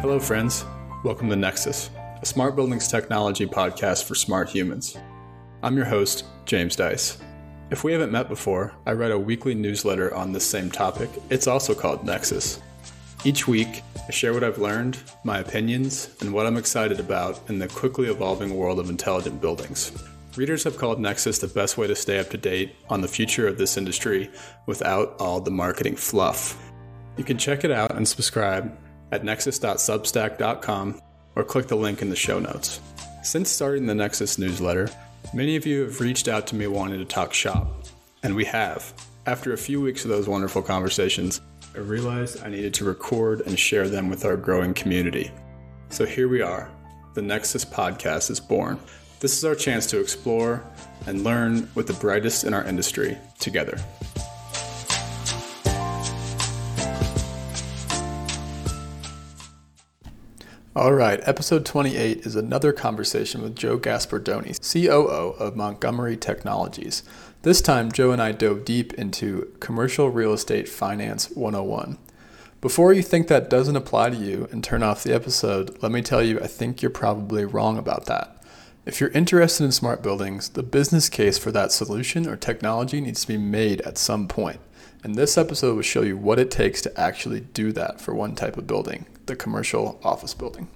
Hello, friends. Welcome to Nexus, a smart buildings technology podcast for smart humans. I'm your host, James Dice. If we haven't met before, I write a weekly newsletter on this same topic. It's also called Nexus. Each week, I share what I've learned, my opinions, and what I'm excited about in the quickly evolving world of intelligent buildings. Readers have called Nexus the best way to stay up to date on the future of this industry without all the marketing fluff. You can check it out and subscribe at nexus.substack.com or click the link in the show notes. Since starting the Nexus newsletter, many of you have reached out to me wanting to talk shop, and we have. After a few weeks of those wonderful conversations, I realized I needed to record and share them with our growing community. So here we are. The Nexus podcast is born. This is our chance to explore and learn with the brightest in our industry together. All right, episode 28 is another conversation with Joe Gaspardone, COO of Montgomery Technologies. This time, Joe and I dove deep into Commercial Real Estate Finance 101. Before you think that doesn't apply to you and turn off the episode, let me tell you, I think you're probably wrong about that. If you're interested in smart buildings, the business case for that solution or technology needs to be made at some point. And this episode will show you what it takes to actually do that for one type of building, the commercial office building.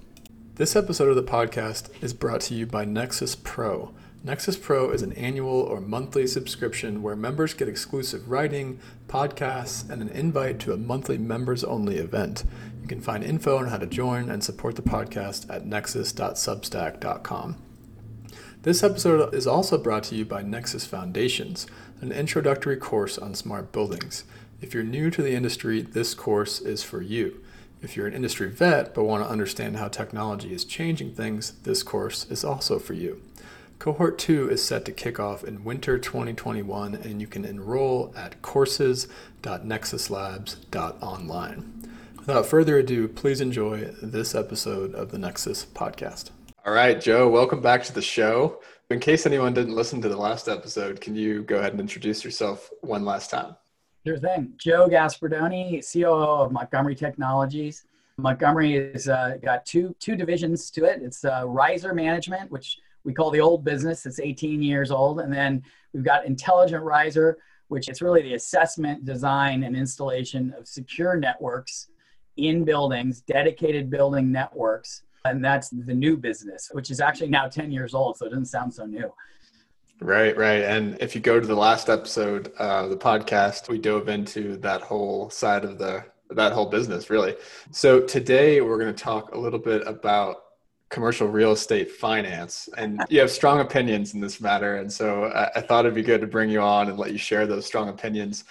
This episode of the podcast is brought to you by Nexus Pro. Nexus Pro is an annual or monthly subscription where members get exclusive writing, podcasts, and an invite to a monthly members-only event. You can find info on how to join and support the podcast at nexus.substack.com. This episode is also brought to you by Nexus Foundations, an introductory course on smart buildings. If you're new to the industry, this course is for you. If you're an industry vet but want to understand how technology is changing things, this course is also for you. Cohort 2 is set to kick off in winter 2021, and you can enroll at courses.nexuslabs.online. Without further ado, please enjoy this episode of the Nexus podcast. All right, Joe, welcome back to the show. In case anyone didn't listen to the last episode, can you go ahead and introduce yourself one last time? Sure thing. Joe Gaspardone, COO of Montgomery Technologies. Montgomery has got two divisions to it. It's Riser Management, which we call the old business. It's 18 years old. And then we've got Intelligent Riser, which is really the assessment, design, and installation of secure networks in buildings, dedicated building networks. And that's the new business, which is actually now 10 years old, so it doesn't sound so new. Right. And if you go to the last episode of the podcast, we dove into that whole side of that whole business, really. So today we're going to talk a little bit about commercial real estate finance. And you have strong opinions in this matter. And so I thought it'd be good to bring you on and let you share those strong opinions.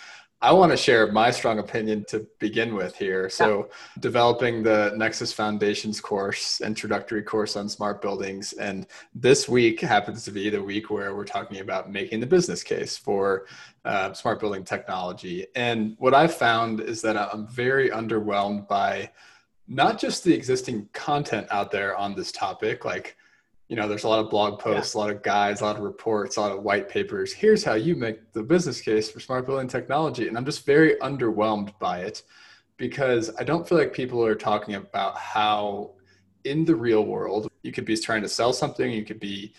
I want to share my strong opinion to begin with here. So developing the Nexus Foundations course, introductory course on smart buildings. And this week happens to be the week where we're talking about making the business case for smart building technology. And what I've found is that I'm very underwhelmed by not just the existing content out there on this topic. Like, you know, there's a lot of blog posts, a lot of guides, a lot of reports, a lot of white papers. Here's how you make the business case for smart building technology. And I'm just very underwhelmed by it because I don't feel like people are talking about how in the real world, you could be trying to sell something. You could be,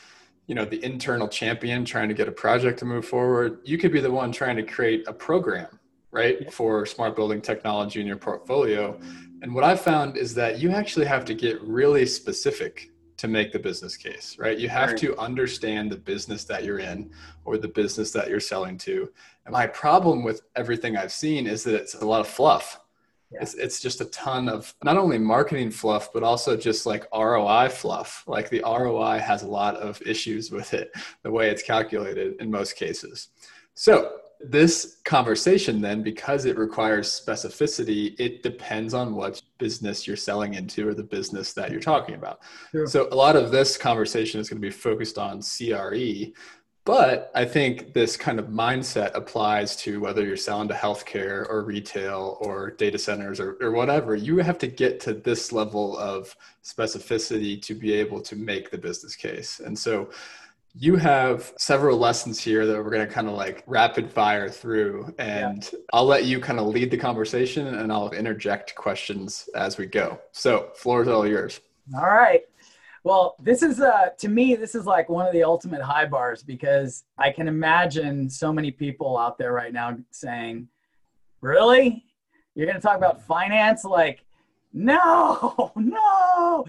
you know, the internal champion trying to get a project to move forward. You could be the one trying to create a program, right, for smart building technology in your portfolio. And what I found is that you actually have to get really specific to make the business case, right? You have to understand the business that you're in or the business that you're selling to. And my problem with everything I've seen is that it's a lot of fluff. It's just a ton of not only marketing fluff, but also just like ROI fluff. Like the ROI has a lot of issues with it, the way it's calculated in most cases. So this conversation then, because it requires specificity, it depends on what business you're selling into or the business that you're talking about. Sure. So a lot of this conversation is going to be focused on CRE, but I think this kind of mindset applies to whether you're selling to healthcare or retail or data centers or whatever. You have to get to this level of specificity to be able to make the business case. And so You have several lessons here that we're going to kind of like rapid fire through, and I'll let you kind of lead the conversation and I'll interject questions as we go. So floor is all yours. All right. Well, this is, to me, this is like one of the ultimate high bars, because I can imagine so many people out there right now saying, really? You're going to talk about finance? Like, no.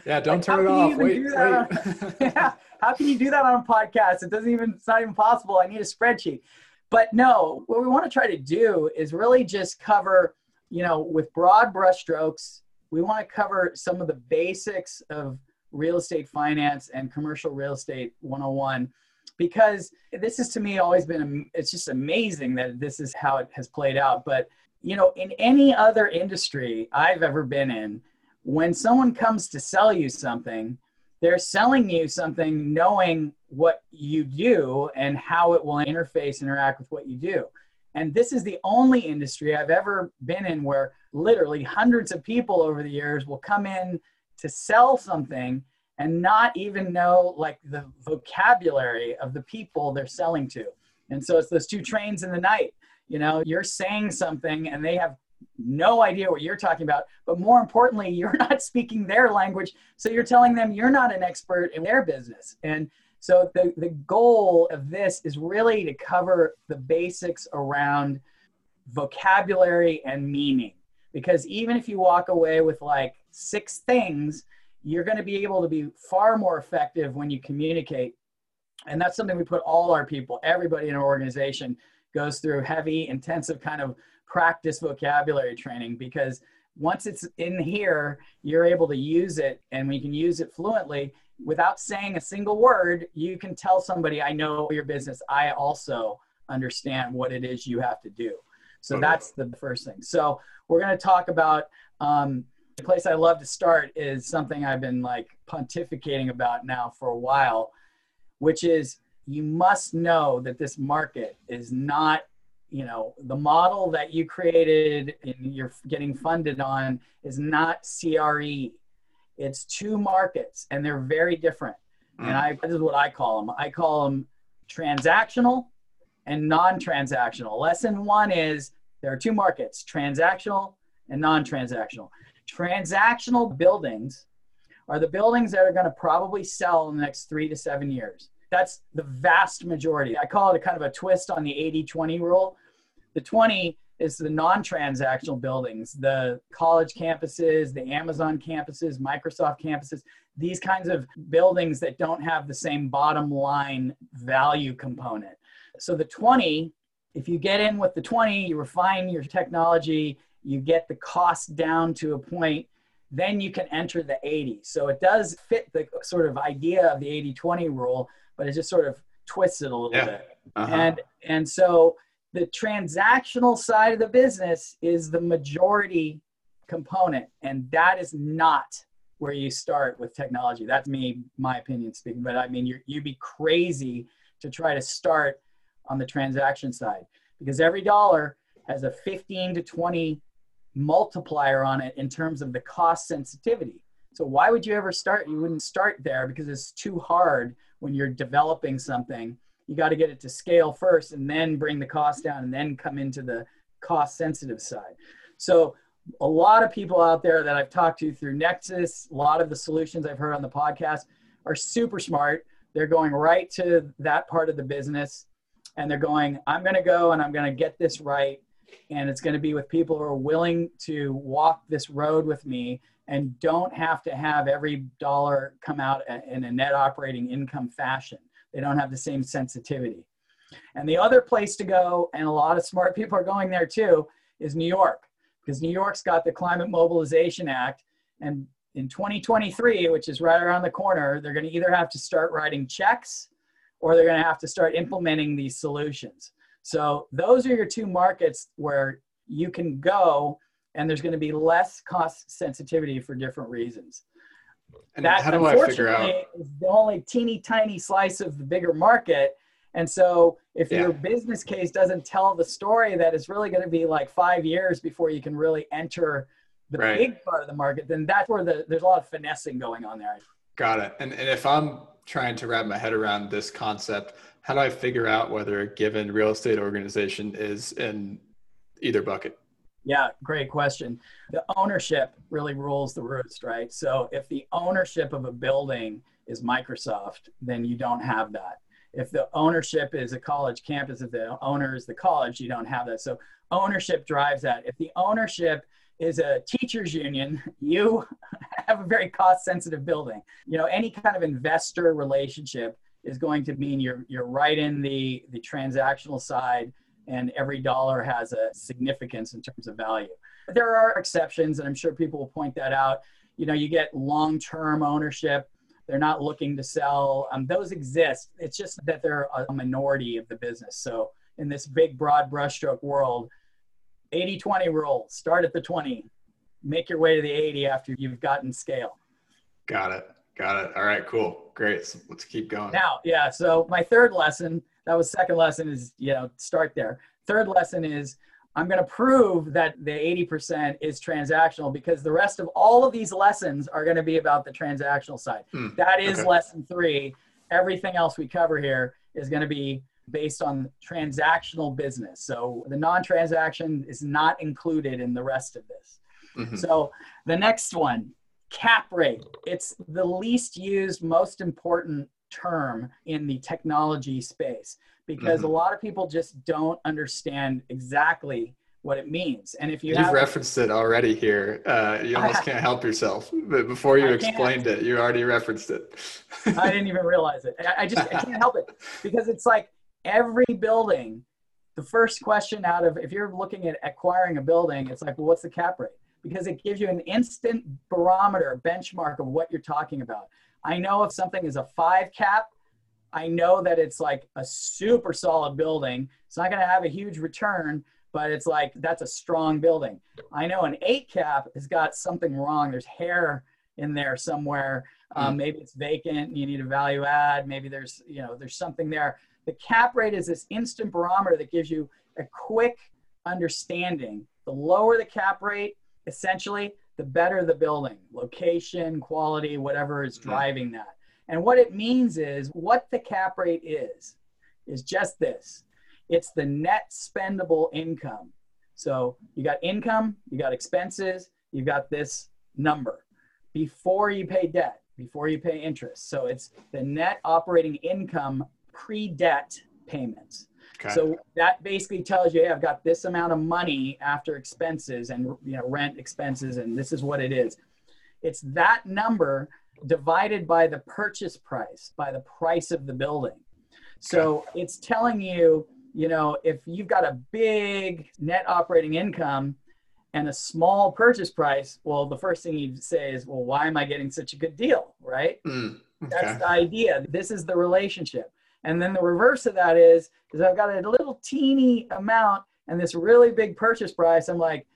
Yeah, don't like, turn it off. Wait. Yeah. How can you do that on a podcast? It doesn't even, it's not even possible. I need a spreadsheet. But no, what we want to try to do is really just cover, you know, with broad brushstrokes, we want to cover some of the basics of real estate finance and commercial real estate 101, because this is, to me, always been, it's just amazing that this is how it has played out. But, you know, in any other industry I've ever been in, when someone comes to sell you something, they're selling you something knowing what you do and how it will interact with what you do. And this is the only industry I've ever been in where literally hundreds of people over the years will come in to sell something and not even know like the vocabulary of the people they're selling to. And so it's those two trains in the night. You know, you're saying something and they have no idea what you're talking about, but more importantly, you're not speaking their language. So you're telling them you're not an expert in their business. And so the goal of this is really to cover the basics around vocabulary and meaning, because even if you walk away with like 6 things, you're going to be able to be far more effective when you communicate. And that's something we put all our people, everybody in our organization goes through heavy, intensive kind of practice vocabulary training, because once it's in here, you're able to use it, and we can use it fluently without saying a single word. You can tell somebody, I know your business. I also understand what it is you have to do. So that's the first thing. So we're going to talk about, the place I love to start is something I've been like pontificating about now for a while, which is you must know that this market is not, you know, the model that you created and you're getting funded on is not CRE. It's 2 markets and they're very different. And this is what I call them. I call them transactional and non-transactional. Lesson 1 is there are 2 markets, transactional and non-transactional. Transactional buildings are the buildings that are going to probably sell in the next 3 to 7 years. That's the vast majority. I call it a kind of a twist on the 80-20 rule. The 20 is the non-transactional buildings, the college campuses, the Amazon campuses, Microsoft campuses, these kinds of buildings that don't have the same bottom line value component. So the 20, if you get in with the 20, you refine your technology, you get the cost down to a point, then you can enter the 80. So it does fit the sort of idea of the 80-20 rule, but it just sort of twists it a little bit. And so the transactional side of the business is the majority component, and that is not where you start with technology. That's me, my opinion speaking, but I mean, you'd be crazy to try to start on the transaction side, because every dollar has a 15 to 20 multiplier on it in terms of the cost sensitivity. So why would you ever start? You wouldn't start there, because it's too hard when you're developing something. You got to get it to scale first and then bring the cost down and then come into the cost sensitive side. So a lot of people out there that I've talked to through Nexus, a lot of the solutions I've heard on the podcast are super smart. They're going right to that part of the business and they're going, I'm going to go and I'm going to get this right. And it's going to be with people who are willing to walk this road with me and don't have to have every dollar come out in a net operating income fashion. They don't have the same sensitivity. And the other place to go, and a lot of smart people are going there too, is New York, because New York's got the Climate Mobilization Act. And in 2023, which is right around the corner, they're going to either have to start writing checks or they're going to have to start implementing these solutions. So those are your 2 markets where you can go, and there's going to be less cost sensitivity for different reasons. And that, how do I figure out? Is the only teeny tiny slice of the bigger market. And so if your business case doesn't tell the story that it's really going to be like 5 years before you can really enter the big part of the market, then that's where there's a lot of finessing going on there. Got it. And if I'm trying to wrap my head around this concept, how do I figure out whether a given real estate organization is in either bucket? Yeah, great question. The ownership really rules the roost, right? So if the ownership of a building is Microsoft, then you don't have that. If the ownership is a college campus, if the owner is the college, you don't have that. So ownership drives that. If the ownership is a teachers union, you have a very cost sensitive building. You know, any kind of investor relationship is going to mean you're right in the transactional side, and every dollar has a significance in terms of value. There are exceptions, and I'm sure people will point that out. You know, you get long-term ownership. They're not looking to sell. Those exist. It's just that they're a minority of the business. So in this big, broad brushstroke world, 80-20 rule, start at the 20, make your way to the 80 after you've gotten scale. Got it. All right, cool. Great. So let's keep going. Now, yeah, so my third lesson, that was second lesson is, you know, start there. Third lesson is I'm going to prove that the 80% is transactional, because the rest of all of these lessons are going to be about the transactional side. That is okay. Lesson 3. Everything else we cover here is going to be based on transactional business. So the non-transaction is not included in the rest of this. Mm-hmm. So the next one, cap rate. It's the least used, most important term in the technology space, because mm-hmm. a lot of people just don't understand exactly what it means. And if you've referenced it already here, you almost can't help yourself. But before you explained it, you already referenced it. I didn't even realize it. I can't help it, because it's like every building, the first question out of, if you're looking at acquiring a building, it's like, well, what's the cap rate? Because it gives you an instant barometer, benchmark of what you're talking about. I know if something is a 5 cap, I know that it's like a super solid building. It's not going to have a huge return, but it's like, that's a strong building. I know an 8 cap has got something wrong. There's hair in there somewhere. Maybe it's vacant. You need a value add. Maybe there's something there. The cap rate is this instant barometer that gives you a quick understanding. The lower the cap rate, essentially, the better the building, location, quality, whatever is driving that. And what it means is what the cap rate is just this. It's the net spendable income. So you got income, you got expenses, you got this number before you pay debt, before you pay interest. So it's the net operating income pre-debt payments. Okay. So that basically tells you, hey, I've got this amount of money after expenses and, you know, rent expenses, and this is what it is. It's that number divided by the purchase price, by the price of the building. So okay. It's telling you, you know, if you've got a big net operating income and a small purchase price, well, the first thing you'd say is, well, why am I getting such a good deal, right? Okay. That's the idea. This is the relationship. And then the reverse of that is I've got a little teeny amount and this really big purchase price. I'm like,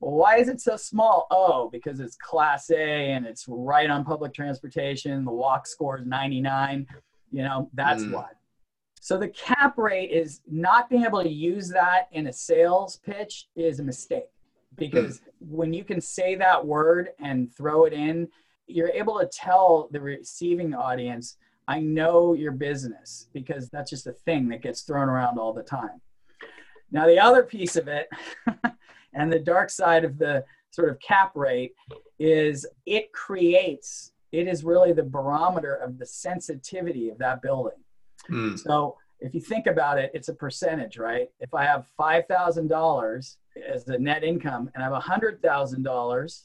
well, why is it so small? Oh, because it's class A and it's right on public transportation. The walk score is 99. You know, that's why. So the cap rate is not being able to use that in a sales pitch is a mistake, because when you can say that word and throw it in, you're able to tell the receiving audience, I know your business, because that's just a thing that gets thrown around all the time. Now, the other piece of it and the dark side of the sort of cap rate is it is really the barometer of the sensitivity of that building. So if you think about it, it's a percentage, right? If I have $5,000 as the net income and I have $100,000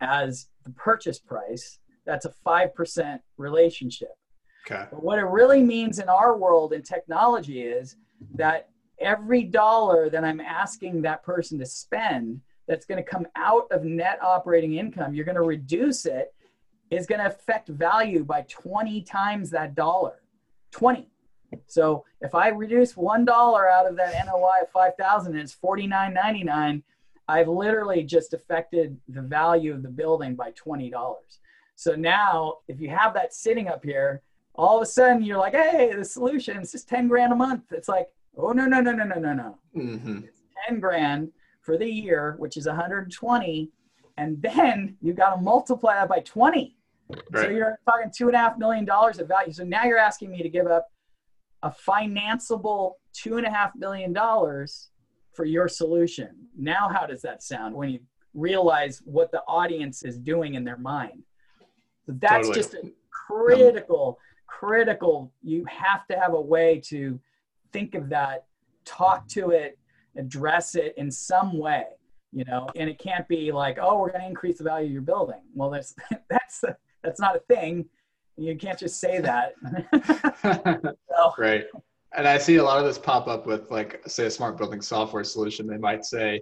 as the purchase price, that's a 5% relationship. Okay. But what it really means in our world in technology is that every dollar that I'm asking that person to spend that's going to come out of net operating income, you're going to reduce it, is going to affect value by 20 times that dollar. 20. So if I reduce $1 out of that NOI of $5,000 and it's $49.99, I've literally just affected the value of the building by $20. So now if you have that sitting up here, all of a sudden you're like, hey, the solution is just 10 grand a month. It's like, oh, no. Mm-hmm. It's 10 grand for the year, which is 120. And then you got to multiply that by 20. Right. So you're talking $2.5 million of value. So now you're asking me to give up a financeable $2.5 million for your solution. Now, how does that sound when you realize what the audience is doing in their mind? So that's totally. Just a critical. You have to have a way to think of that, talk to it, address it in some way, you know, and it can't be like, oh, we're going to increase the value of your building. Well, that's not a thing. You can't just say that. So. Right. And I see a lot of this pop up with, like, say, a smart building software solution. They might say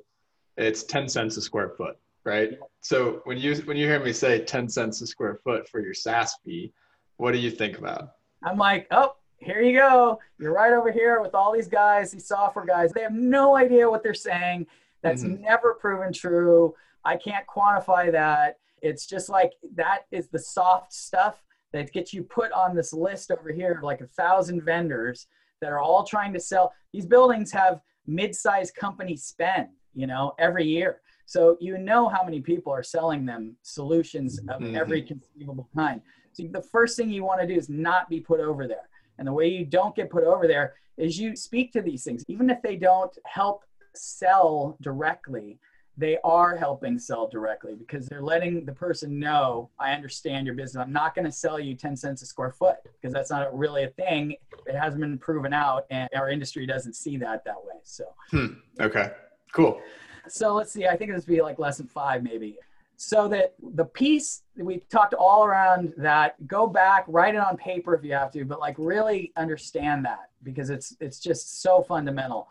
it's 10 cents a square foot, right? Yeah. So when you hear me say 10 cents a square foot for your SaaS fee, what do you think about? I'm like, oh, here you go. You're right over here with all these guys, these software guys. They have no idea what they're saying. That's never proven true. I can't quantify that. It's just like, that is the soft stuff that gets you put on this list over here, like 1,000 vendors that are all trying to sell. These buildings have mid-sized company spend, you know, every year. So you know how many people are selling them solutions of every conceivable kind. So the first thing you want to do is not be put over there. And the way you don't get put over there is you speak to these things. Even if they don't help sell directly, they are helping sell directly, because they're letting the person know, I understand your business. I'm not going to sell you 10 cents a square foot, because that's not really a thing. It hasn't been proven out, and our industry doesn't see that way. So, okay, cool. So let's see. I think this would be like lesson 5, maybe. So that the piece that we talked all around, that go back, write it on paper if you have to, but like really understand that, because it's just so fundamental.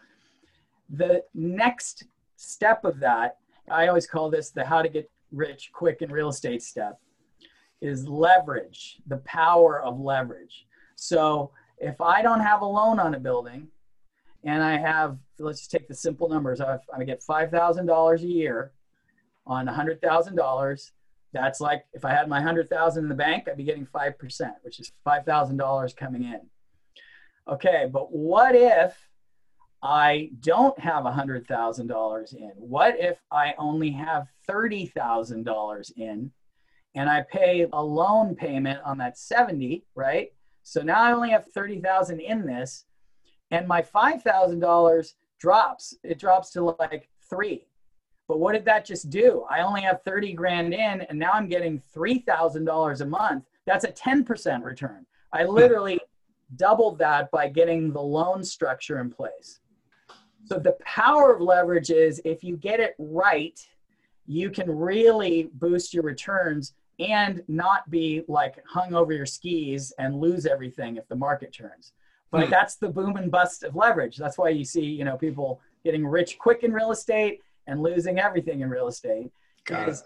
The next step of that, I always call this the how to get rich quick in real estate step, is leverage, the power of leverage. So if I don't have a loan on a building and I have, let's just take the simple numbers, I get $5,000 a year on $100,000, that's like, if I had my $100,000 in the bank, I'd be getting 5%, which is $5,000 coming in. Okay, but what if I don't have $100,000 in? What if I only have $30,000 in, and I pay a loan payment on that 70, right? So now I only have $30,000 in this, and my $5,000 drops. It drops to like 3. But what did that just do? I only have 30 grand in, and now I'm getting $3,000 a month. That's a 10% return. I literally doubled that by getting the loan structure in place. So the power of leverage is, if you get it right, you can really boost your returns and not be like hung over your skis and lose everything if the market turns. But that's the boom and bust of leverage. That's why you see, you know, people getting rich quick in real estate and losing everything in real estate, because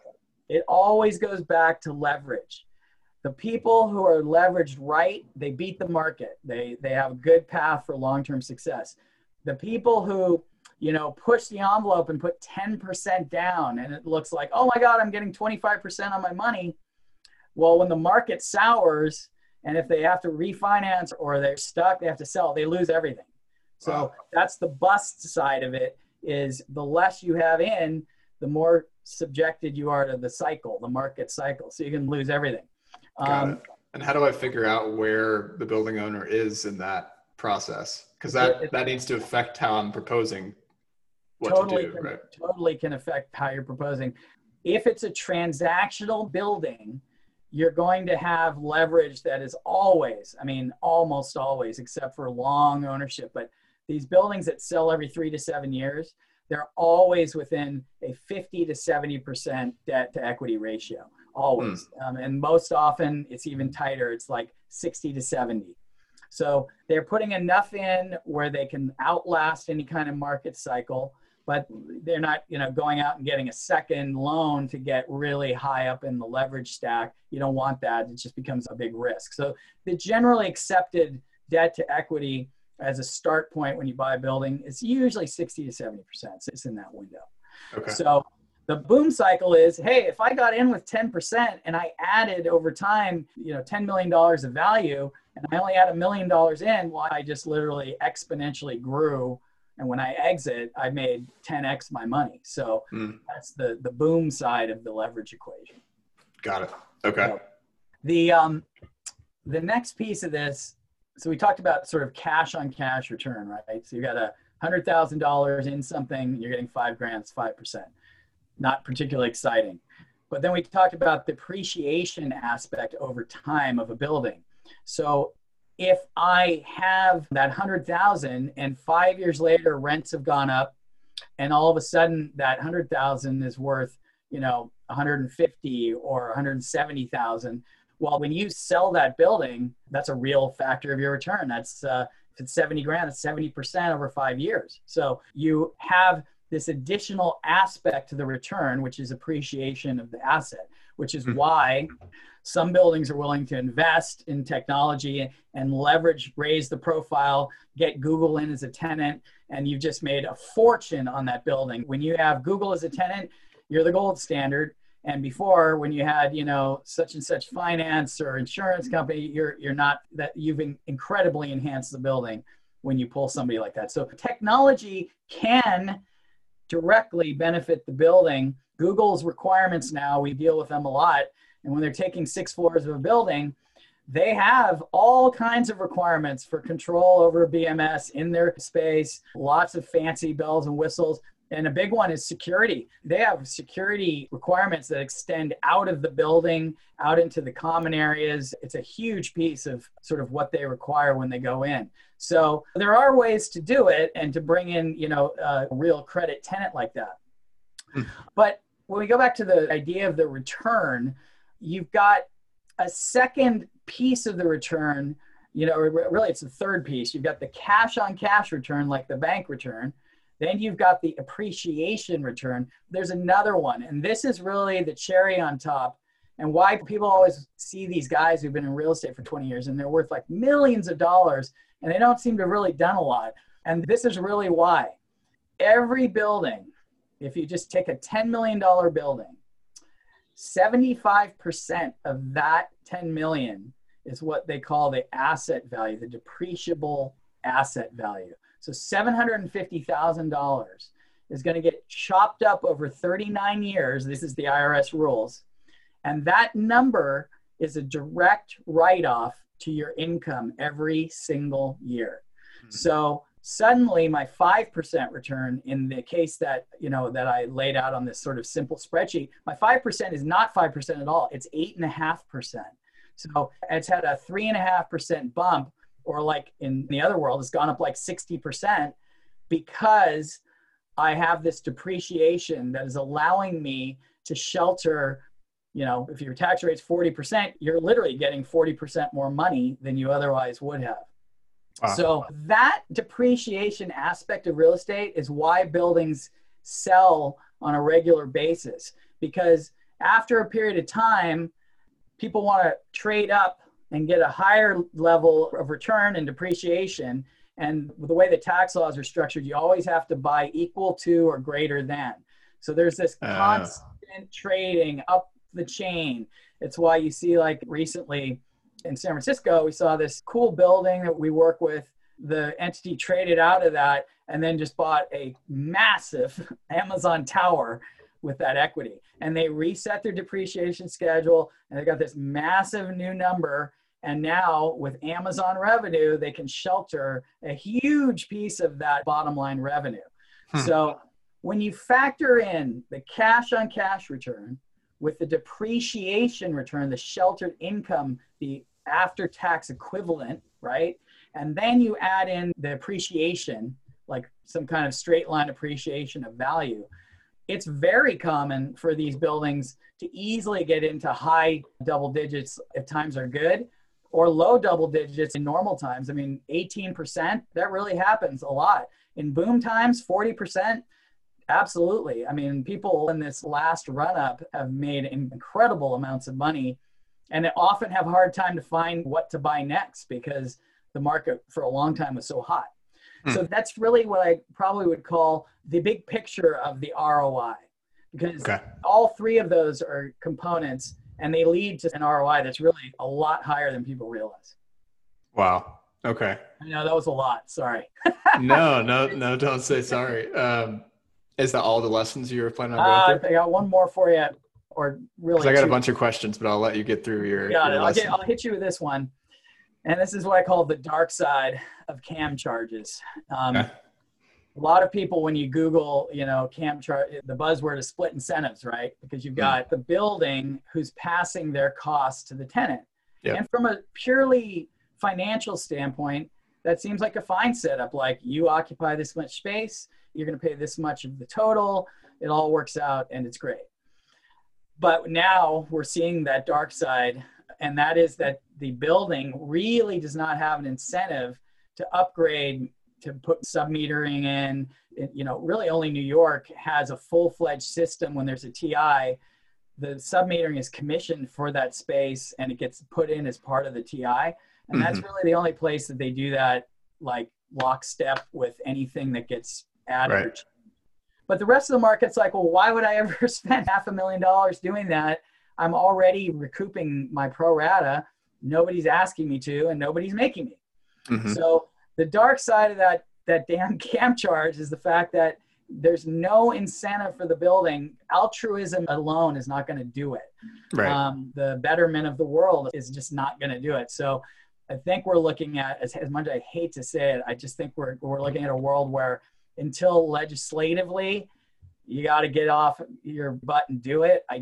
it always goes back to leverage. The people who are leveraged right, they beat the market. They have a good path for long-term success. The people who, you know, push the envelope and put 10% down, and it looks like, oh my God, I'm getting 25% on my money. Well, when the market sours, and if they have to refinance or they're stuck, they have to sell, they lose everything. So that's the bust side of it. Is the less you have in, the more subjected you are to the cycle, the market cycle. So you can lose everything. And how do I figure out where the building owner is in that process? Because that needs to affect how I'm proposing what to do, right? Totally can affect how you're proposing. If it's a transactional building, you're going to have leverage that is always, I mean, almost always, except for long ownership, but these buildings that sell every 3 to 7 years, they're always within a 50 to 70% debt to equity ratio, always. And most often it's even tighter. It's like 60 to 70. So they're putting enough in where they can outlast any kind of market cycle, but they're not, you know, going out and getting a second loan to get really high up in the leverage stack. You don't want that. It just becomes a big risk. So the generally accepted debt to equity as a start point when you buy a building, it's usually 60 to 70%. So it's in that window. Okay. So the boom cycle is, hey, if I got in with 10% and I added over time, you know, $10 million of value, and I only had $1 million in, well, I just literally exponentially grew. And when I exit, I made 10x my money. So that's the boom side of the leverage equation. Got it. Okay. So The next piece of this, so we talked about sort of cash on cash return, right? So you got $100,000 in something, you're getting $5 grand, 5%. Not particularly exciting. But then we talked about the depreciation aspect over time of a building. So if I have that $100,000 and 5 years later rents have gone up, and all of a sudden that $100,000 is worth, you know, $150,000 or $170,000. Well, when you sell that building, that's a real factor of your return. That's if it's $70,000, that's 70% over 5 years. So you have this additional aspect to the return, which is appreciation of the asset, which is why some buildings are willing to invest in technology and leverage, raise the profile, get Google in as a tenant, and you've just made a fortune on that building. When you have Google as a tenant, you're the gold standard. And before, when you had, you know, such and such finance or insurance company, you're not, that you've incredibly enhanced the building when you pull somebody like that. So technology can directly benefit the building. Google's requirements now, we deal with them a lot. And when they're taking 6 floors of a building, they have all kinds of requirements for control over BMS in their space, lots of fancy bells and whistles. And a big one is security. They have security requirements that extend out of the building, out into the common areas. It's a huge piece of sort of what they require when they go in. So there are ways to do it and to bring in, you know, a real credit tenant like that. But when we go back to the idea of the return, you've got a second piece of the return, you know, really it's the third piece. You've got the cash on cash return, like the bank return. Then you've got the appreciation return. There's another one, and this is really the cherry on top and why people always see these guys who've been in real estate for 20 years and they're worth like millions of dollars and they don't seem to have really done a lot. And this is really why. Every building, if you just take a $10 million building, 75% of that $10 million is what they call the asset value, the depreciable asset value. So $750,000 is going to get chopped up over 39 years. This is the IRS rules. And that number is a direct write-off to your income every single year. So suddenly my 5% return, in the case that, you know, that I laid out on this sort of simple spreadsheet, my 5% is not 5% at all. It's 8.5%. So it's had a 3.5% bump, or like in the other world, it's gone up like 60% because I have this depreciation that is allowing me to shelter, you know, if your tax rate's 40%, you're literally getting 40% more money than you otherwise would have. Wow. So that depreciation aspect of real estate is why buildings sell on a regular basis, because after a period of time, people want to trade up and get a higher level of return and depreciation. And the way the tax laws are structured, you always have to buy equal to or greater than. So there's this constant trading up the chain. It's why you see, like recently in San Francisco, we saw this cool building that we work with. The entity traded out of that and then just bought a massive Amazon tower with that equity. And they reset their depreciation schedule and they got this massive new number. And now with Amazon revenue, they can shelter a huge piece of that bottom line revenue. So when you factor in the cash on cash return with the depreciation return, the sheltered income, the after tax equivalent, right? And then you add in the appreciation, like some kind of straight line appreciation of value. It's very common for these buildings to easily get into high double digits if times are good, or low double digits in normal times. I mean, 18%, that really happens a lot. In boom times, 40%, absolutely. I mean, people in this last run-up have made incredible amounts of money, and they often have a hard time to find what to buy next because the market for a long time was so hot. So that's really what I probably would call the big picture of the ROI, because all three of those are components and they lead to an ROI that's really a lot higher than people realize. Wow. Okay. I know that was a lot. Sorry. No, don't say sorry. Is that all the lessons you were planning on going through? I got one more for you. or really. I got a bunch of questions, but I'll let you get through your. Yeah, I'll hit you with this one, and this is what I call the dark side of CAM charges. Okay. A lot of people, when you Google, CAM charge, the buzzword is split incentives, right? Because you've got the building who's passing their costs to the tenant, and from a purely financial standpoint, that seems like a fine setup. Like, you occupy this much space, you're going to pay this much of the total. It all works out and it's great. But now we're seeing that dark side, and that is that the building really does not have an incentive to upgrade, to put sub-metering in. Really only New York has a full-fledged system. When there's a TI, the sub-metering is commissioned for that space and it gets put in as part of the TI. And that's really the only place that they do that, like lockstep with anything that gets added. Right. But the rest of the market's like, well, why would I ever spend $500,000 doing that? I'm already recouping my pro rata. Nobody's asking me to, and nobody's making me. So the dark side of that damn CAM charge is the fact that there's no incentive for the building. Altruism alone is not going to do it. Right. The betterment of the world is just not going to do it. So I think we're looking at, as much as I hate to say it, I just think we're looking at a world where, until legislatively, you got to get off your butt and do it. I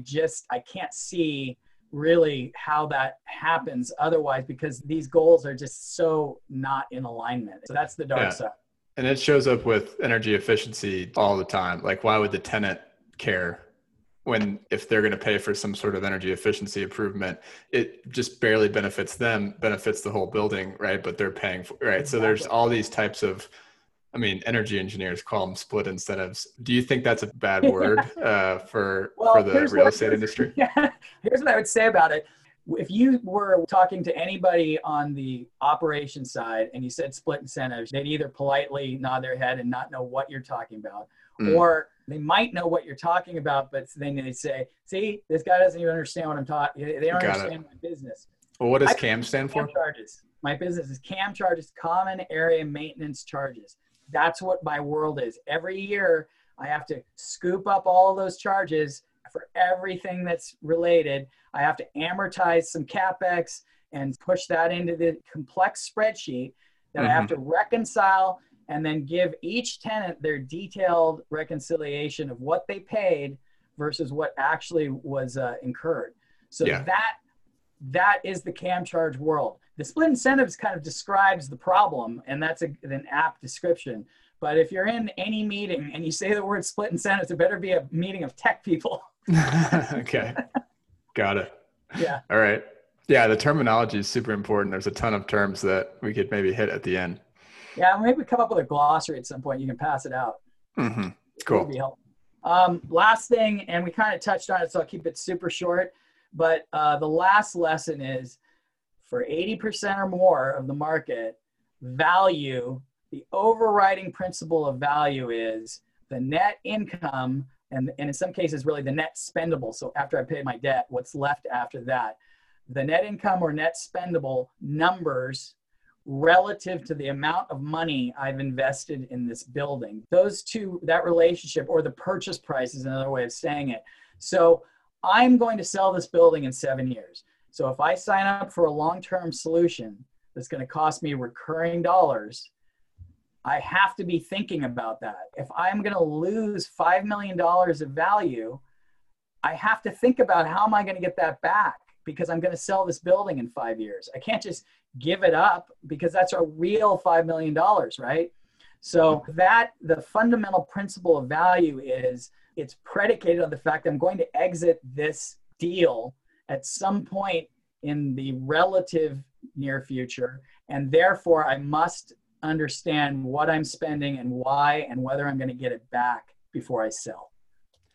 can't see really how that happens otherwise, because these goals are just so not in alignment. So that's the dark side. And it shows up with energy efficiency all the time. Like, why would the tenant care if they're going to pay for some sort of energy efficiency improvement? It just barely benefits them, benefits the whole building, right? But they're paying for it, right? Exactly. So there's all these types of, energy engineers call them split incentives. Do you think that's a bad word for the real estate industry? Yeah. Here's what I would say about it. If you were talking to anybody on the operations side and you said split incentives, they'd either politely nod their head and not know what you're talking about, or they might know what you're talking about, but then they say, see, this guy doesn't even understand what I'm talking. They don't understand my business. Well, what does CAM stand for? CAM charges. My business is CAM charges, common area maintenance charges. That's what my world is. Every year, I have to scoop up all those charges for everything that's related. I have to amortize some CapEx and push that into the complex spreadsheet that I have to reconcile, and then give each tenant their detailed reconciliation of what they paid versus what actually was incurred. So that is the CAM charge world. The split incentives kind of describes the problem, and that's an apt description. But if you're in any meeting and you say the word split incentives, it better be a meeting of tech people. Okay. Got it. Yeah. All right. Yeah. The terminology is super important. There's a ton of terms that we could maybe hit at the end. Yeah. Maybe we come up with a glossary at some point. You can pass it out. Cool. That'd be helpful. Last thing, and we kind of touched on it, so I'll keep it super short. But the last lesson is, for 80% or more of the market, value, the overriding principle of value is the net income, and in some cases really the net spendable. So after I pay my debt, what's left after that? The net income or net spendable numbers relative to the amount of money I've invested in this building. Those two, that relationship, or the purchase price is another way of saying it. So I'm going to sell this building in 7 years. So if I sign up for a long-term solution that's going to cost me recurring dollars, I have to be thinking about that. If I'm going to lose $5 million of value, I have to think about how am I going to get that back, because I'm going to sell this building in 5 years. I can't just give it up, because that's a real $5 million, right? So the fundamental principle of value is it's predicated on the fact that I'm going to exit this deal at some point in the relative near future, and therefore I must understand what I'm spending and why, and whether I'm going to get it back before I sell.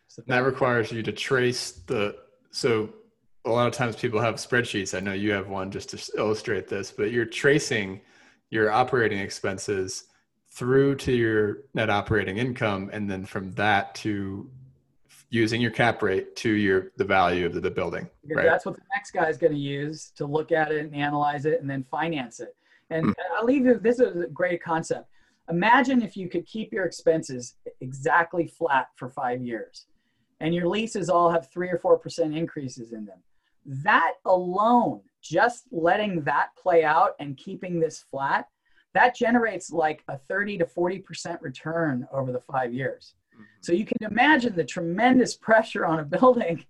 So that requires you to trace so a lot of times people have spreadsheets. I know you have one just to illustrate this, but you're tracing your operating expenses through to your net operating income. And then from that to using your cap rate to the value of the building. Right? That's what the next guy is going to use to look at it and analyze it and then finance it. And I'll leave you, this is a great concept. Imagine if you could keep your expenses exactly flat for 5 years and your leases all have 3 or 4% increases in them. That alone, just letting that play out and keeping this flat, that generates like a 30 to 40% return over the 5 years. Mm-hmm. So you can imagine the tremendous pressure on a building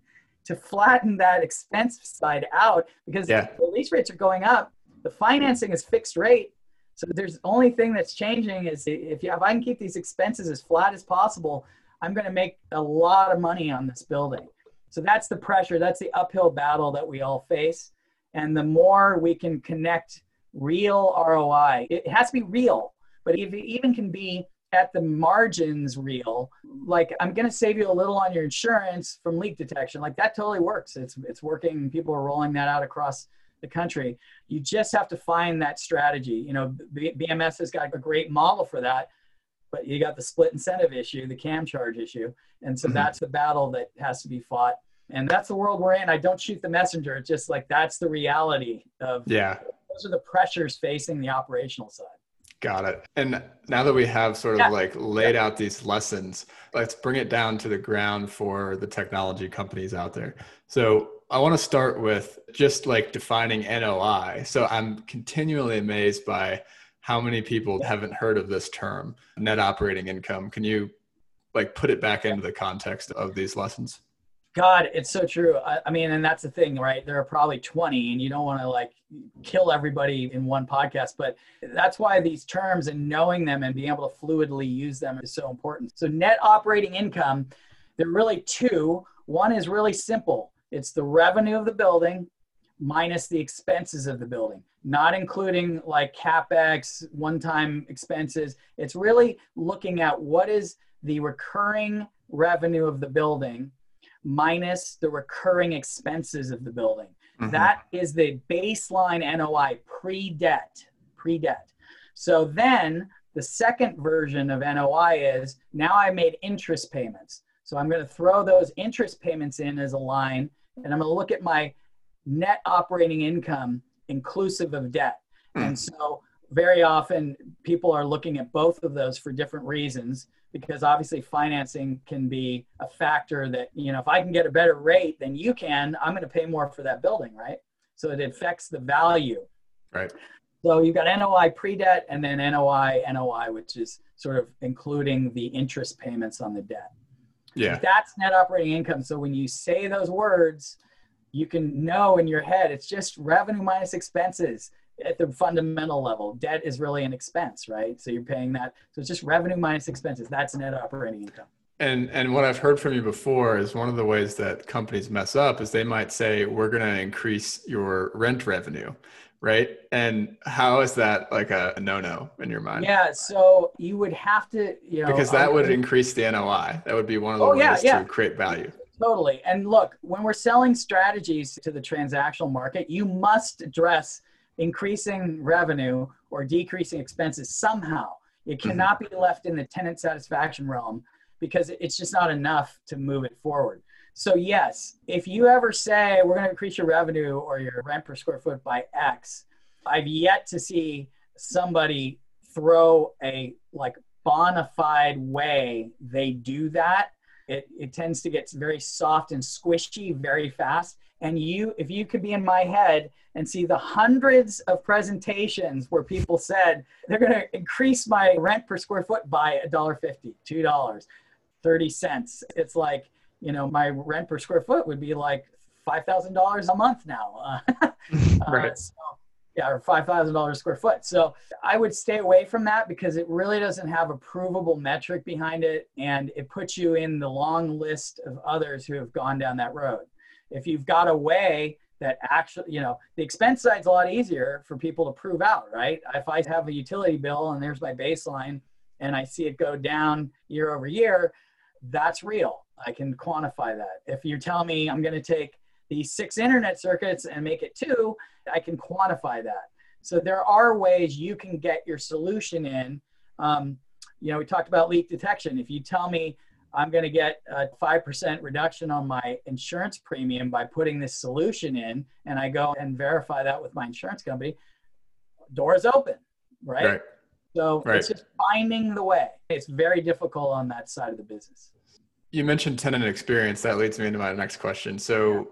to flatten that expense side out, because the lease rates are going up, the financing is fixed rate. So there's the only thing that's changing is if I can keep these expenses as flat as possible, I'm going to make a lot of money on this building. So that's the pressure. That's the uphill battle that we all face. And the more we can connect real ROI, it has to be real, but if it even can be at the margins real, like I'm going to save you a little on your insurance from leak detection. Like that totally works. It's working. People are rolling that out across the country. You just have to find that strategy. You know, BMS has got a great model for that, but you got the split incentive issue, the cam charge issue. And so that's the battle that has to be fought. And that's the world we're in. I don't shoot the messenger. It's just like, that's the reality of, those are the pressures facing the operational side. Got it. And now that we have sort of like laid out these lessons, let's bring it down to the ground for the technology companies out there. So I want to start with just like defining NOI. So I'm continually amazed by how many people haven't heard of this term, net operating income. Can you like put it back into the context of these lessons? God, it's so true. I mean, and that's the thing, right? There are probably 20 and you don't want to like kill everybody in one podcast, but that's why these terms and knowing them and being able to fluidly use them is so important. So net operating income, there are really two. One is really simple. It's the revenue of the building minus the expenses of the building, not including like CapEx, one-time expenses. It's really looking at what is the recurring revenue of the building minus the recurring expenses of the building. Mm-hmm. That is the baseline NOI pre-debt. So then the second version of NOI is now I made interest payments. So I'm going to throw those interest payments in as a line, and I'm going to look at my net operating income inclusive of debt. Mm-hmm. And so very often people are looking at both of those for different reasons, because obviously financing can be a factor that, you know, if I can get a better rate than you can, I'm going to pay more for that building, right? So it affects the value. Right. So you've got NOI pre-debt and then NOI, which is sort of including the interest payments on the debt. Yeah. That's net operating income. So when you say those words, you can know in your head, it's just revenue minus expenses. At the fundamental level, debt is really an expense, right? So you're paying that. So it's just revenue minus expenses. That's net operating income. And what I've heard from you before is one of the ways that companies mess up is they might say, we're going to increase your rent revenue, right? And how is that like a no-no in your mind? Yeah. So you would have to, you know, because that would increase the NOI. That would be one of the ways to create value. Totally. And look, when we're selling strategies to the transactional market, you must address increasing revenue or decreasing expenses somehow. It cannot be left in the tenant satisfaction realm, because it's just not enough to move it forward. So yes, if you ever say we're going to increase your revenue or your rent per square foot by X, I've yet to see somebody throw a like bona fide way they do that. It tends to get very soft and squishy very fast. And if you could be in my head and see the hundreds of presentations where people said, they're going to increase my rent per square foot by $1.50, $2, 30 cents. It's like, you know, my rent per square foot would be like $5,000 a month now. Right. Or $5,000 square foot. So I would stay away from that, because it really doesn't have a provable metric behind it. And it puts you in the long list of others who have gone down that road. If you've got a way that actually, you know, the expense side's a lot easier for people to prove out, right? If I have a utility bill and there's my baseline and I see it go down year over year, that's real. I can quantify that. If you tell me I'm going to take these 6 internet circuits and make it 2, I can quantify that. So there are ways you can get your solution in. You know, we talked about leak detection. If you tell me I'm going to get a 5% reduction on my insurance premium by putting this solution in, and I go and verify that with my insurance company, doors open, right? So it's just finding the way. It's very difficult on that side of the business. You mentioned tenant experience. That leads me into my next question. So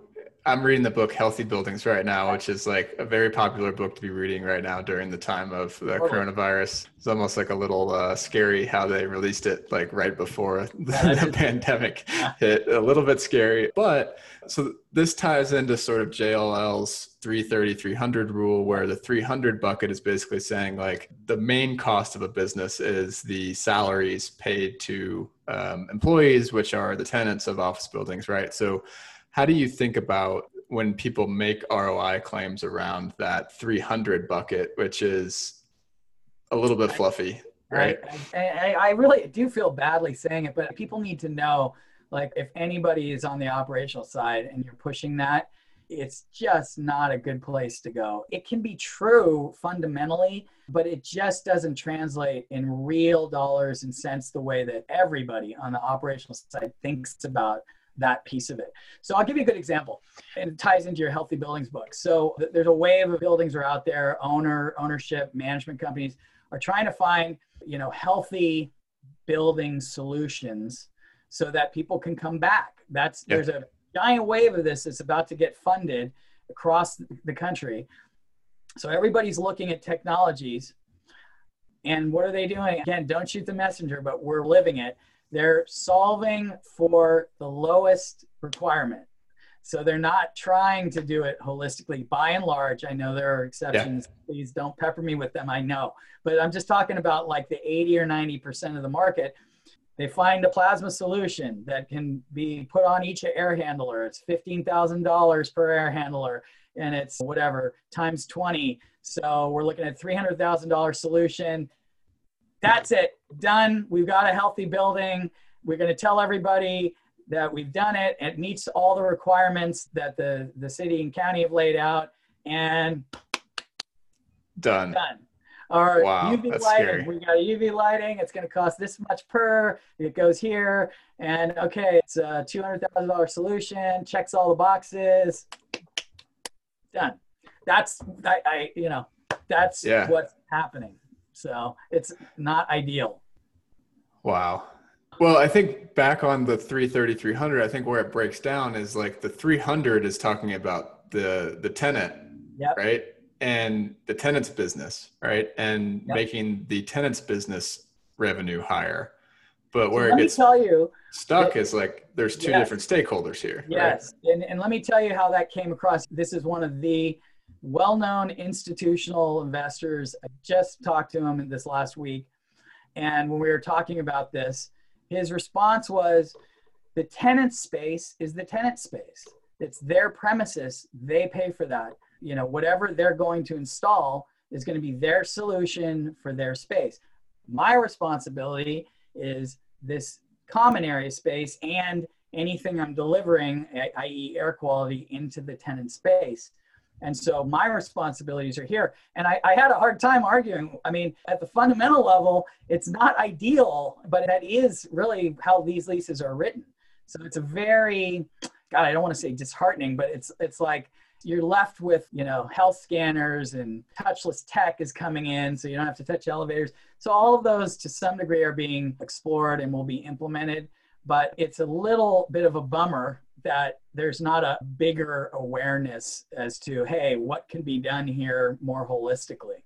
I'm reading the book Healthy Buildings right now, which is like a very popular book to be reading right now during the time of the coronavirus. It's almost like a little scary how they released it like right before the pandemic hit. A little bit scary. But so this ties into sort of JLL's 330-300 rule, where the 300 bucket is basically saying like the main cost of a business is the salaries paid to employees, which are the tenants of office buildings, right? So how do you think about when people make ROI claims around that 300 bucket, which is a little bit fluffy, right? I really do feel badly saying it, but people need to know, like, if anybody is on the operational side and you're pushing that, it's just not a good place to go. It can be true fundamentally, but it just doesn't translate in real dollars and cents the way that everybody on the operational side thinks about that piece of it. So I'll give you a good example, and it ties into your Healthy Buildings book. So there's a wave of buildings are out there, ownership, management companies are trying to find, you know, healthy building solutions so that people can come back. There's a giant wave of this that's about to get funded across the country. So everybody's looking at technologies, and what are they doing? Again, don't shoot the messenger, but we're living it. They're solving for the lowest requirement. So they're not trying to do it holistically. By and large, I know there are exceptions. Yeah. Please don't pepper me with them, I know. But I'm just talking about like the 80 or 90% of the market. They find a plasma solution that can be put on each air handler. It's $15,000 per air handler, and it's whatever, times 20. So we're looking at $300,000 solution. That's it. Done. We've got a healthy building. We're going to tell everybody that we've done it. It meets all the requirements that the city and county have laid out, and done. Our UV lighting. We got a UV lighting. It's going to cost this much per. It goes here, and okay, it's a $200,000 solution. Checks all the boxes. Done. That's what's happening. So it's not ideal. Wow. Well, I think back on the 330-300, I think where it breaks down is like the 300 is talking about the tenant, right? And the tenant's business, right? And making the tenant's business revenue higher. But where it gets stuck is like there's two different stakeholders here. Yes. Right? And let me tell you how that came across. This is one of the well-known institutional investors. I just talked to him this last week, and when we were talking about this, his response was, the tenant space is the tenant space. It's their premises. They pay for that. You know, whatever they're going to install is going to be their solution for their space. My responsibility is this common area space and anything I'm delivering, i.e. air quality, into the tenant space. And so my responsibilities are here. And I had a hard time arguing. I mean, at the fundamental level, it's not ideal, but that is really how these leases are written. So it's a very, God, I don't want to say disheartening, but it's like you're left with, you know, health scanners and touchless tech is coming in, so you don't have to touch elevators. So all of those to some degree are being explored and will be implemented, but it's a little bit of a bummer that there's not a bigger awareness as to, hey, what can be done here more holistically.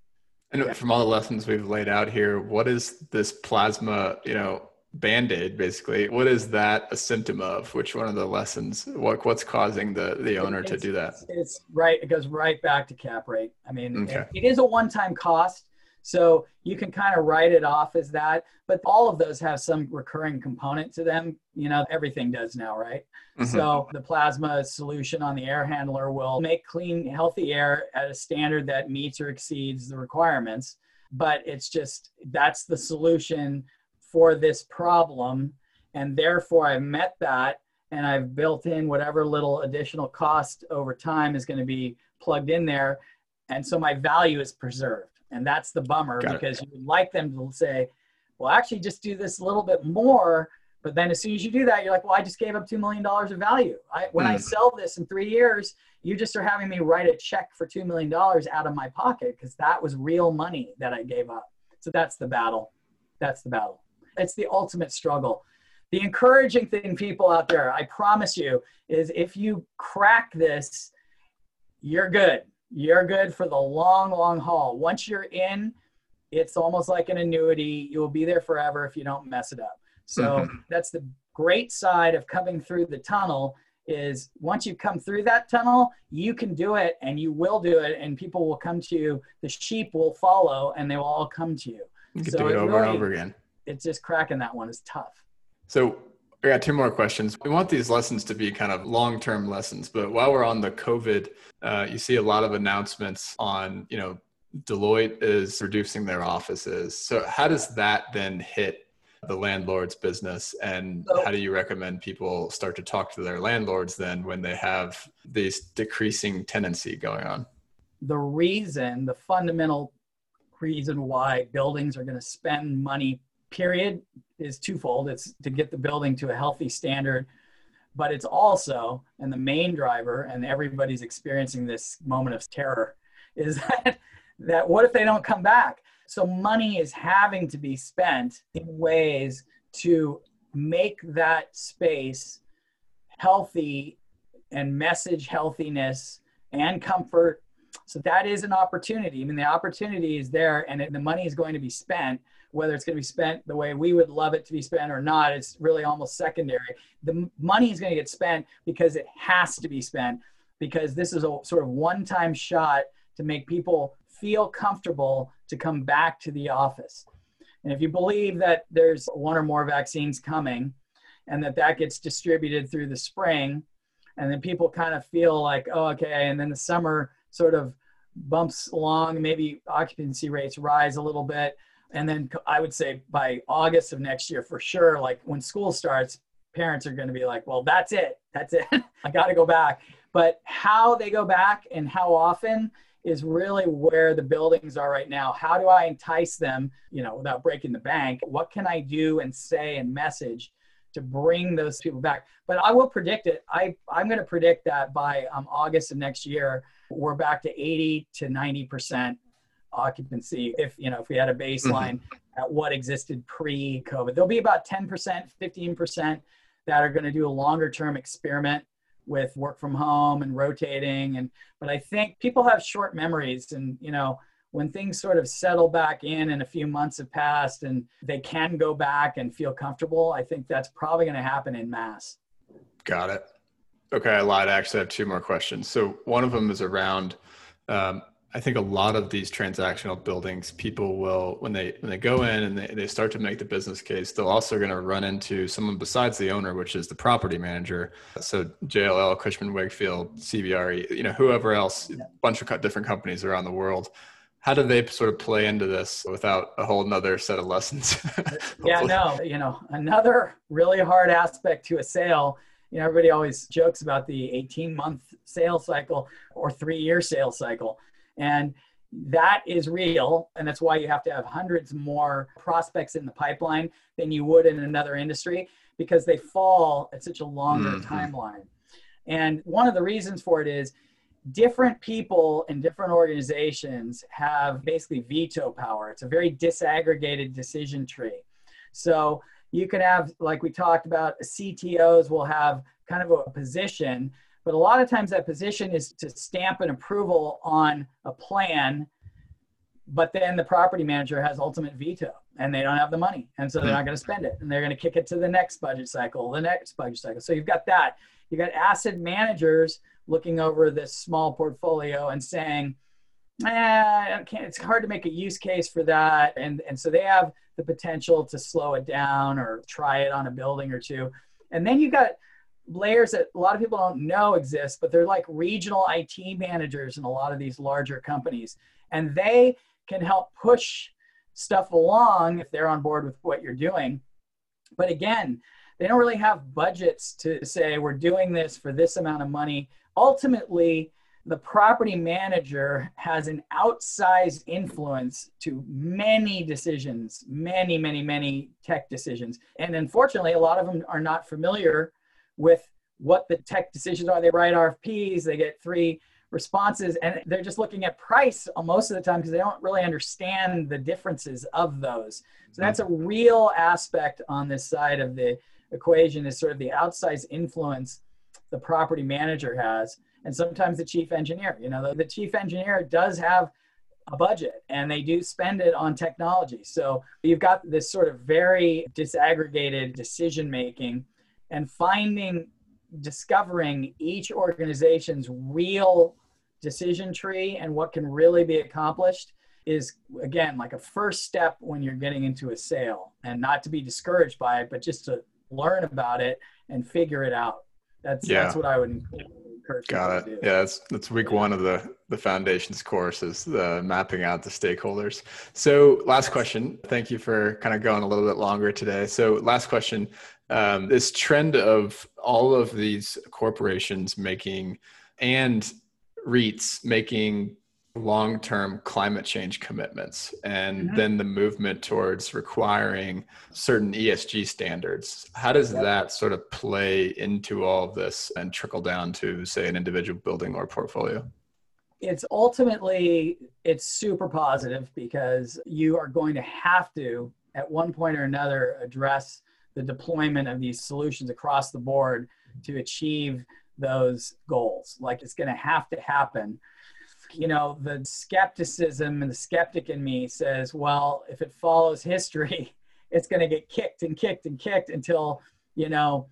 And from all the lessons we've laid out here, what is this plasma, you know, Band-Aid basically? What is that a symptom of? Which one of the lessons, what's causing the owner to do that? It's right. It goes right back to cap rate. I mean, it is a one-time cost, so you can kind of write it off as that, but all of those have some recurring component to them. You know, everything does now, right? Mm-hmm. So the plasma solution on the air handler will make clean, healthy air at a standard that meets or exceeds the requirements, but it's just, that's the solution for this problem. And therefore I've met that, and I've built in whatever little additional cost over time is going to be plugged in there. And so my value is preserved. And that's the bummer, because you would like them to say, well, actually just do this a little bit more. But then as soon as you do that, you're like, well, I just gave up $2 million of value. When I sell this in 3 years, you just are having me write a check for $2 million out of my pocket, because that was real money that I gave up. So that's the battle. It's the ultimate struggle. The encouraging thing, people out there, I promise you, is if you crack this, you're good. You're good for the long, long haul. Once you're in, it's almost like an annuity. You'll be there forever if you don't mess it up. So that's the great side of coming through the tunnel, is once you come through that tunnel, you can do it, and you will do it, and people will come to you. The sheep will follow, and they will all come to you. You can do it over and over again. It's just cracking that one is tough. So I got two more questions. We want these lessons to be kind of long-term lessons, but while we're on the COVID, you see a lot of announcements on, you know, Deloitte is reducing their offices. So how does that then hit the landlord's business, and how do you recommend people start to talk to their landlords then when they have this decreasing tenancy going on? The reason, the fundamental reason why buildings are going to spend money, period, is twofold. It's to get the building to a healthy standard, but it's also, and the main driver, and everybody's experiencing this moment of terror, is that what if they don't come back? So money is having to be spent in ways to make that space healthy and message healthiness and comfort. So that is an opportunity. I mean, the opportunity is there, and the money is going to be spent. Whether it's going to be spent the way we would love it to be spent or not, it's really almost secondary. The money is going to get spent because it has to be spent, because this is a sort of one-time shot to make people feel comfortable to come back to the office. And if you believe that there's one or more vaccines coming, and that gets distributed through the spring, and then people kind of feel like, oh, okay, and then the summer sort of bumps along, maybe occupancy rates rise a little bit, and then I would say by August of next year, for sure, like when school starts, parents are going to be like, well, that's it, I got to go back. But how they go back and how often is really where the buildings are right now. How do I entice them, you know, without breaking the bank? What can I do and say and message to bring those people back? But I will predict it. I'm going to predict that by August of next year, we're back to 80 to 90% occupancy. If we had a baseline at what existed pre-COVID, there'll be about 10%, 15% that are going to do a longer term experiment with work from home and rotating. But I think people have short memories, and, you know, when things sort of settle back in and a few months have passed and they can go back and feel comfortable, I think that's probably going to happen in mass. Got it. Okay. I lied. I actually have two more questions. So one of them is around, I think a lot of these transactional buildings, people will, when they go in and they start to make the business case, they're also going to run into someone besides the owner, which is the property manager. So JLL, Cushman Wakefield, CBRE, whoever else, a bunch of different companies around the world. How do they sort of play into this without a whole nother set of lessons? Another really hard aspect to a sale. Everybody always jokes about the 18-month sales cycle or 3-year sales cycle. And that is real. And that's why you have to have hundreds more prospects in the pipeline than you would in another industry, because they fall at such a longer timeline. And one of the reasons for it is different people in different organizations have basically veto power. It's a very disaggregated decision tree. So you can have, like we talked about, CTOs will have kind of a position. But a lot of times that position is to stamp an approval on a plan, but then the property manager has ultimate veto and they don't have the money. And so they're not going to spend it, and they're going to kick it to the next budget cycle. So you've got that. You've got asset managers looking over this small portfolio and saying, it's hard to make a use case for that. And so they have the potential to slow it down or try it on a building or two. And then you've got layers that a lot of people don't know exist, but they're like regional IT managers in a lot of these larger companies. And they can help push stuff along if they're on board with what you're doing. But again, they don't really have budgets to say, we're doing this for this amount of money. Ultimately, the property manager has an outsized influence to many decisions, many, many, many tech decisions. And unfortunately, a lot of them are not familiar with what the tech decisions are. They write RFPs, they get 3 responses, and they're just looking at price most of the time because they don't really understand the differences of those. So that's a real aspect on this side of the equation is sort of the outsized influence the property manager has, and sometimes the chief engineer. You know, the chief engineer does have a budget and they do spend it on technology. So you've got this sort of very disaggregated decision-making, and discovering each organization's real decision tree and what can really be accomplished is, again, like a first step when you're getting into a sale, and not to be discouraged by it, but just to learn about it and figure it out. That's what I would encourage people to do. Yeah, that's week one of the foundations course, is the mapping out the stakeholders. So last question, thank you for kind of going a little bit longer today. So last question, this trend of all of these corporations making and REITs making long-term climate change commitments, and then the movement towards requiring certain ESG standards. How does that sort of play into all of this and trickle down to, say, an individual building or portfolio? It's super positive, because you are going to have to, at one point or another, address the deployment of these solutions across the board to achieve those goals. Like, it's going to have to happen. You know, the skepticism and the skeptic in me says, well, if it follows history, it's going to get kicked and kicked and kicked until, you know,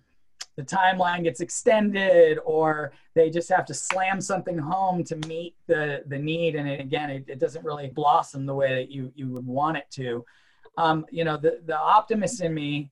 the timeline gets extended, or they just have to slam something home to meet the need. And it doesn't really blossom the way that you would want it to. You know, the optimist in me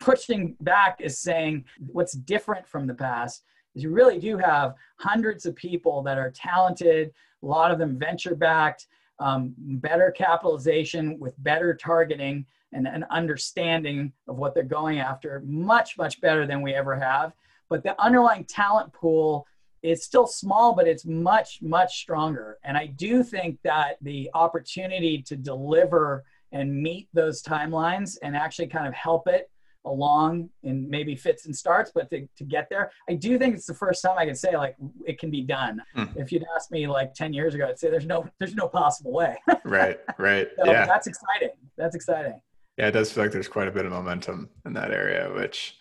pushing back is saying, what's different from the past is you really do have hundreds of people that are talented, a lot of them venture-backed, better capitalization with better targeting and an understanding of what they're going after, much, much better than we ever have. But the underlying talent pool is still small, but it's much, much stronger. And I do think that the opportunity to deliver and meet those timelines and actually kind of help it along in maybe fits and starts, but to get there, I do think it's the first time I can say, like, it can be done. If you'd asked me like 10 years ago, I'd say there's no possible way. Right. So yeah. That's exciting. Yeah. It does feel like there's quite a bit of momentum in that area, which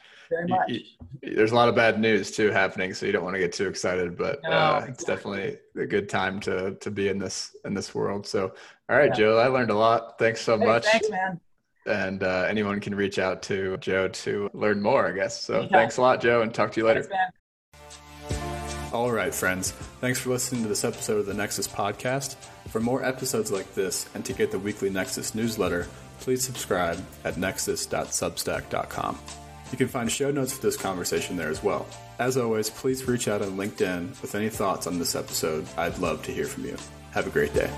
there's a lot of bad news too happening. So you don't want to get too excited, but it's definitely a good time to be in this world. So, all right, Joe, I learned a lot. Thanks so much. Thanks, man. And anyone can reach out to Joe to learn more, I guess. So thanks a lot, Joe, and talk to you later. Thanks, all right, friends. Thanks for listening to this episode of the Nexus Podcast. For more episodes like this and to get the weekly Nexus newsletter, please subscribe at nexus.substack.com. You can find show notes for this conversation there as well. As always, please reach out on LinkedIn with any thoughts on this episode. I'd love to hear from you. Have a great day.